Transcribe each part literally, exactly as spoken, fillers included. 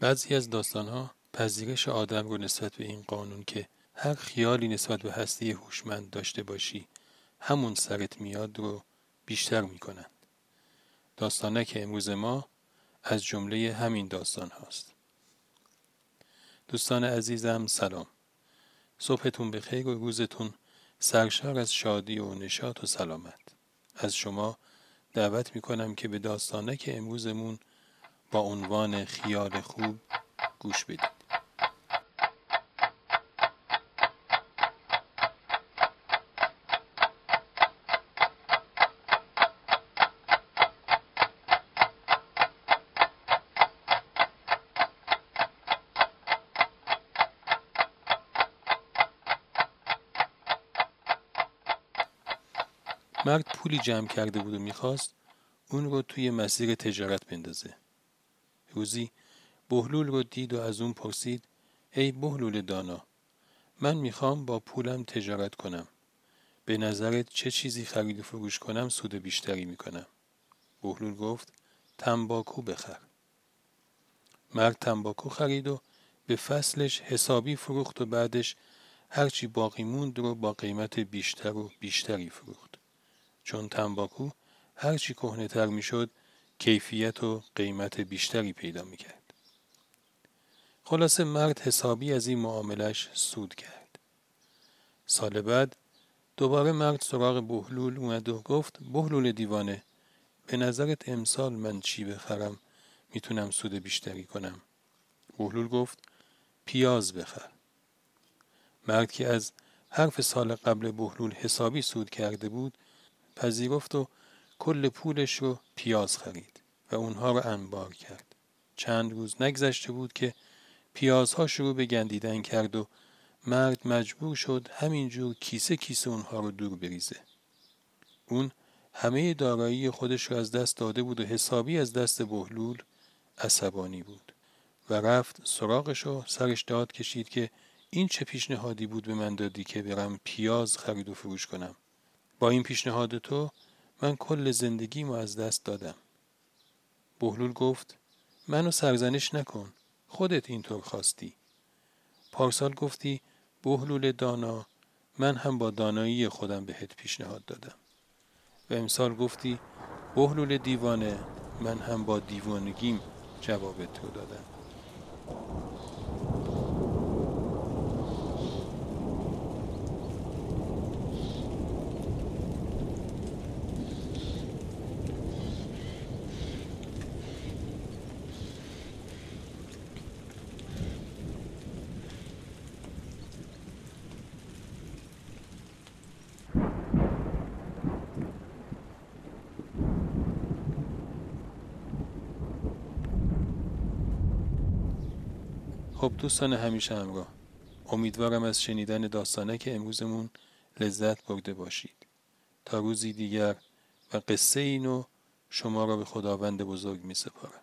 بعضی از داستانها پذیرش آدم رو نسبت به این قانون که هر خیالی نسبت به هستی هوشمند داشته باشی همون سرت میاد رو بیشتر میکنند. داستانه که امروز ما از جمله همین داستان هاست. دوستان عزیزم سلام. صبحتون بخیر و روزتون سرشار از شادی و نشاط و سلامت. از شما دعوت میکنم که به داستانه که امروزمون با عنوان خیال خوب گوش بدید. مرد پولی جمع کرده بود و میخواست اون رو توی مسیر تجارت بندازه. روزی بهلول رو دید و از اون پرسید: ای بهلول دانا، من میخوام با پولم تجارت کنم. به نظرت چه چیزی خرید و فروش کنم سود بیشتری میکنم؟ بهلول گفت: تنباکو بخر. مرد تنباکو خرید و به فصلش حسابی فروخت و بعدش هرچی باقی موند رو با قیمت بیشتر و بیشتری فروخت. چون تنباکو هرچی کهنه‌تر میشد کیفیت و قیمت بیشتری پیدا میکرد. خلاصه مرد حسابی از این معاملش سود کرد. سال بعد دوباره مرد سراغ بهلول اومد و گفت: بهلول دیوانه، به نظرت امسال من چی بخرم میتونم سود بیشتری کنم؟ بهلول گفت: پیاز بخر. مرد که از حرف سال قبل بهلول حسابی سود کرده بود پذیرفت و کل پولش رو پیاز خرید و اونها رو انبار کرد. چند روز نگذشته بود که پیازها شروع به گندیدن کرد و مرد مجبور شد همینجور کیسه کیسه اونها رو دور بریزه. اون همه دارایی خودش رو از دست داده بود و حسابی از دست بهلول عصبانی بود و رفت سراغش و سرش داد کشید که این چه پیشنهادی بود به من دادی که برم پیاز خرید و فروش کنم؟ با این پیشنهاد تو من کل زندگیمو از دست دادم. بهلول گفت: منو سرزنش نکن، خودت اینطور خواستی. پارسال گفتی بهلول دانا، من هم با دانایی خودم بهت پیشنهاد دادم. و امسال گفتی بهلول دیوانه، من هم با دیوانگیم جوابت رو دادم. خب دوستان همیشه همراه، امیدوارم از شنیدن داستانه که امروزمون لذت برده باشید. تا روزی دیگر و قصه اینو شما را به خداوند بزرگ می سپارم.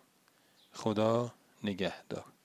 خدا نگهدار.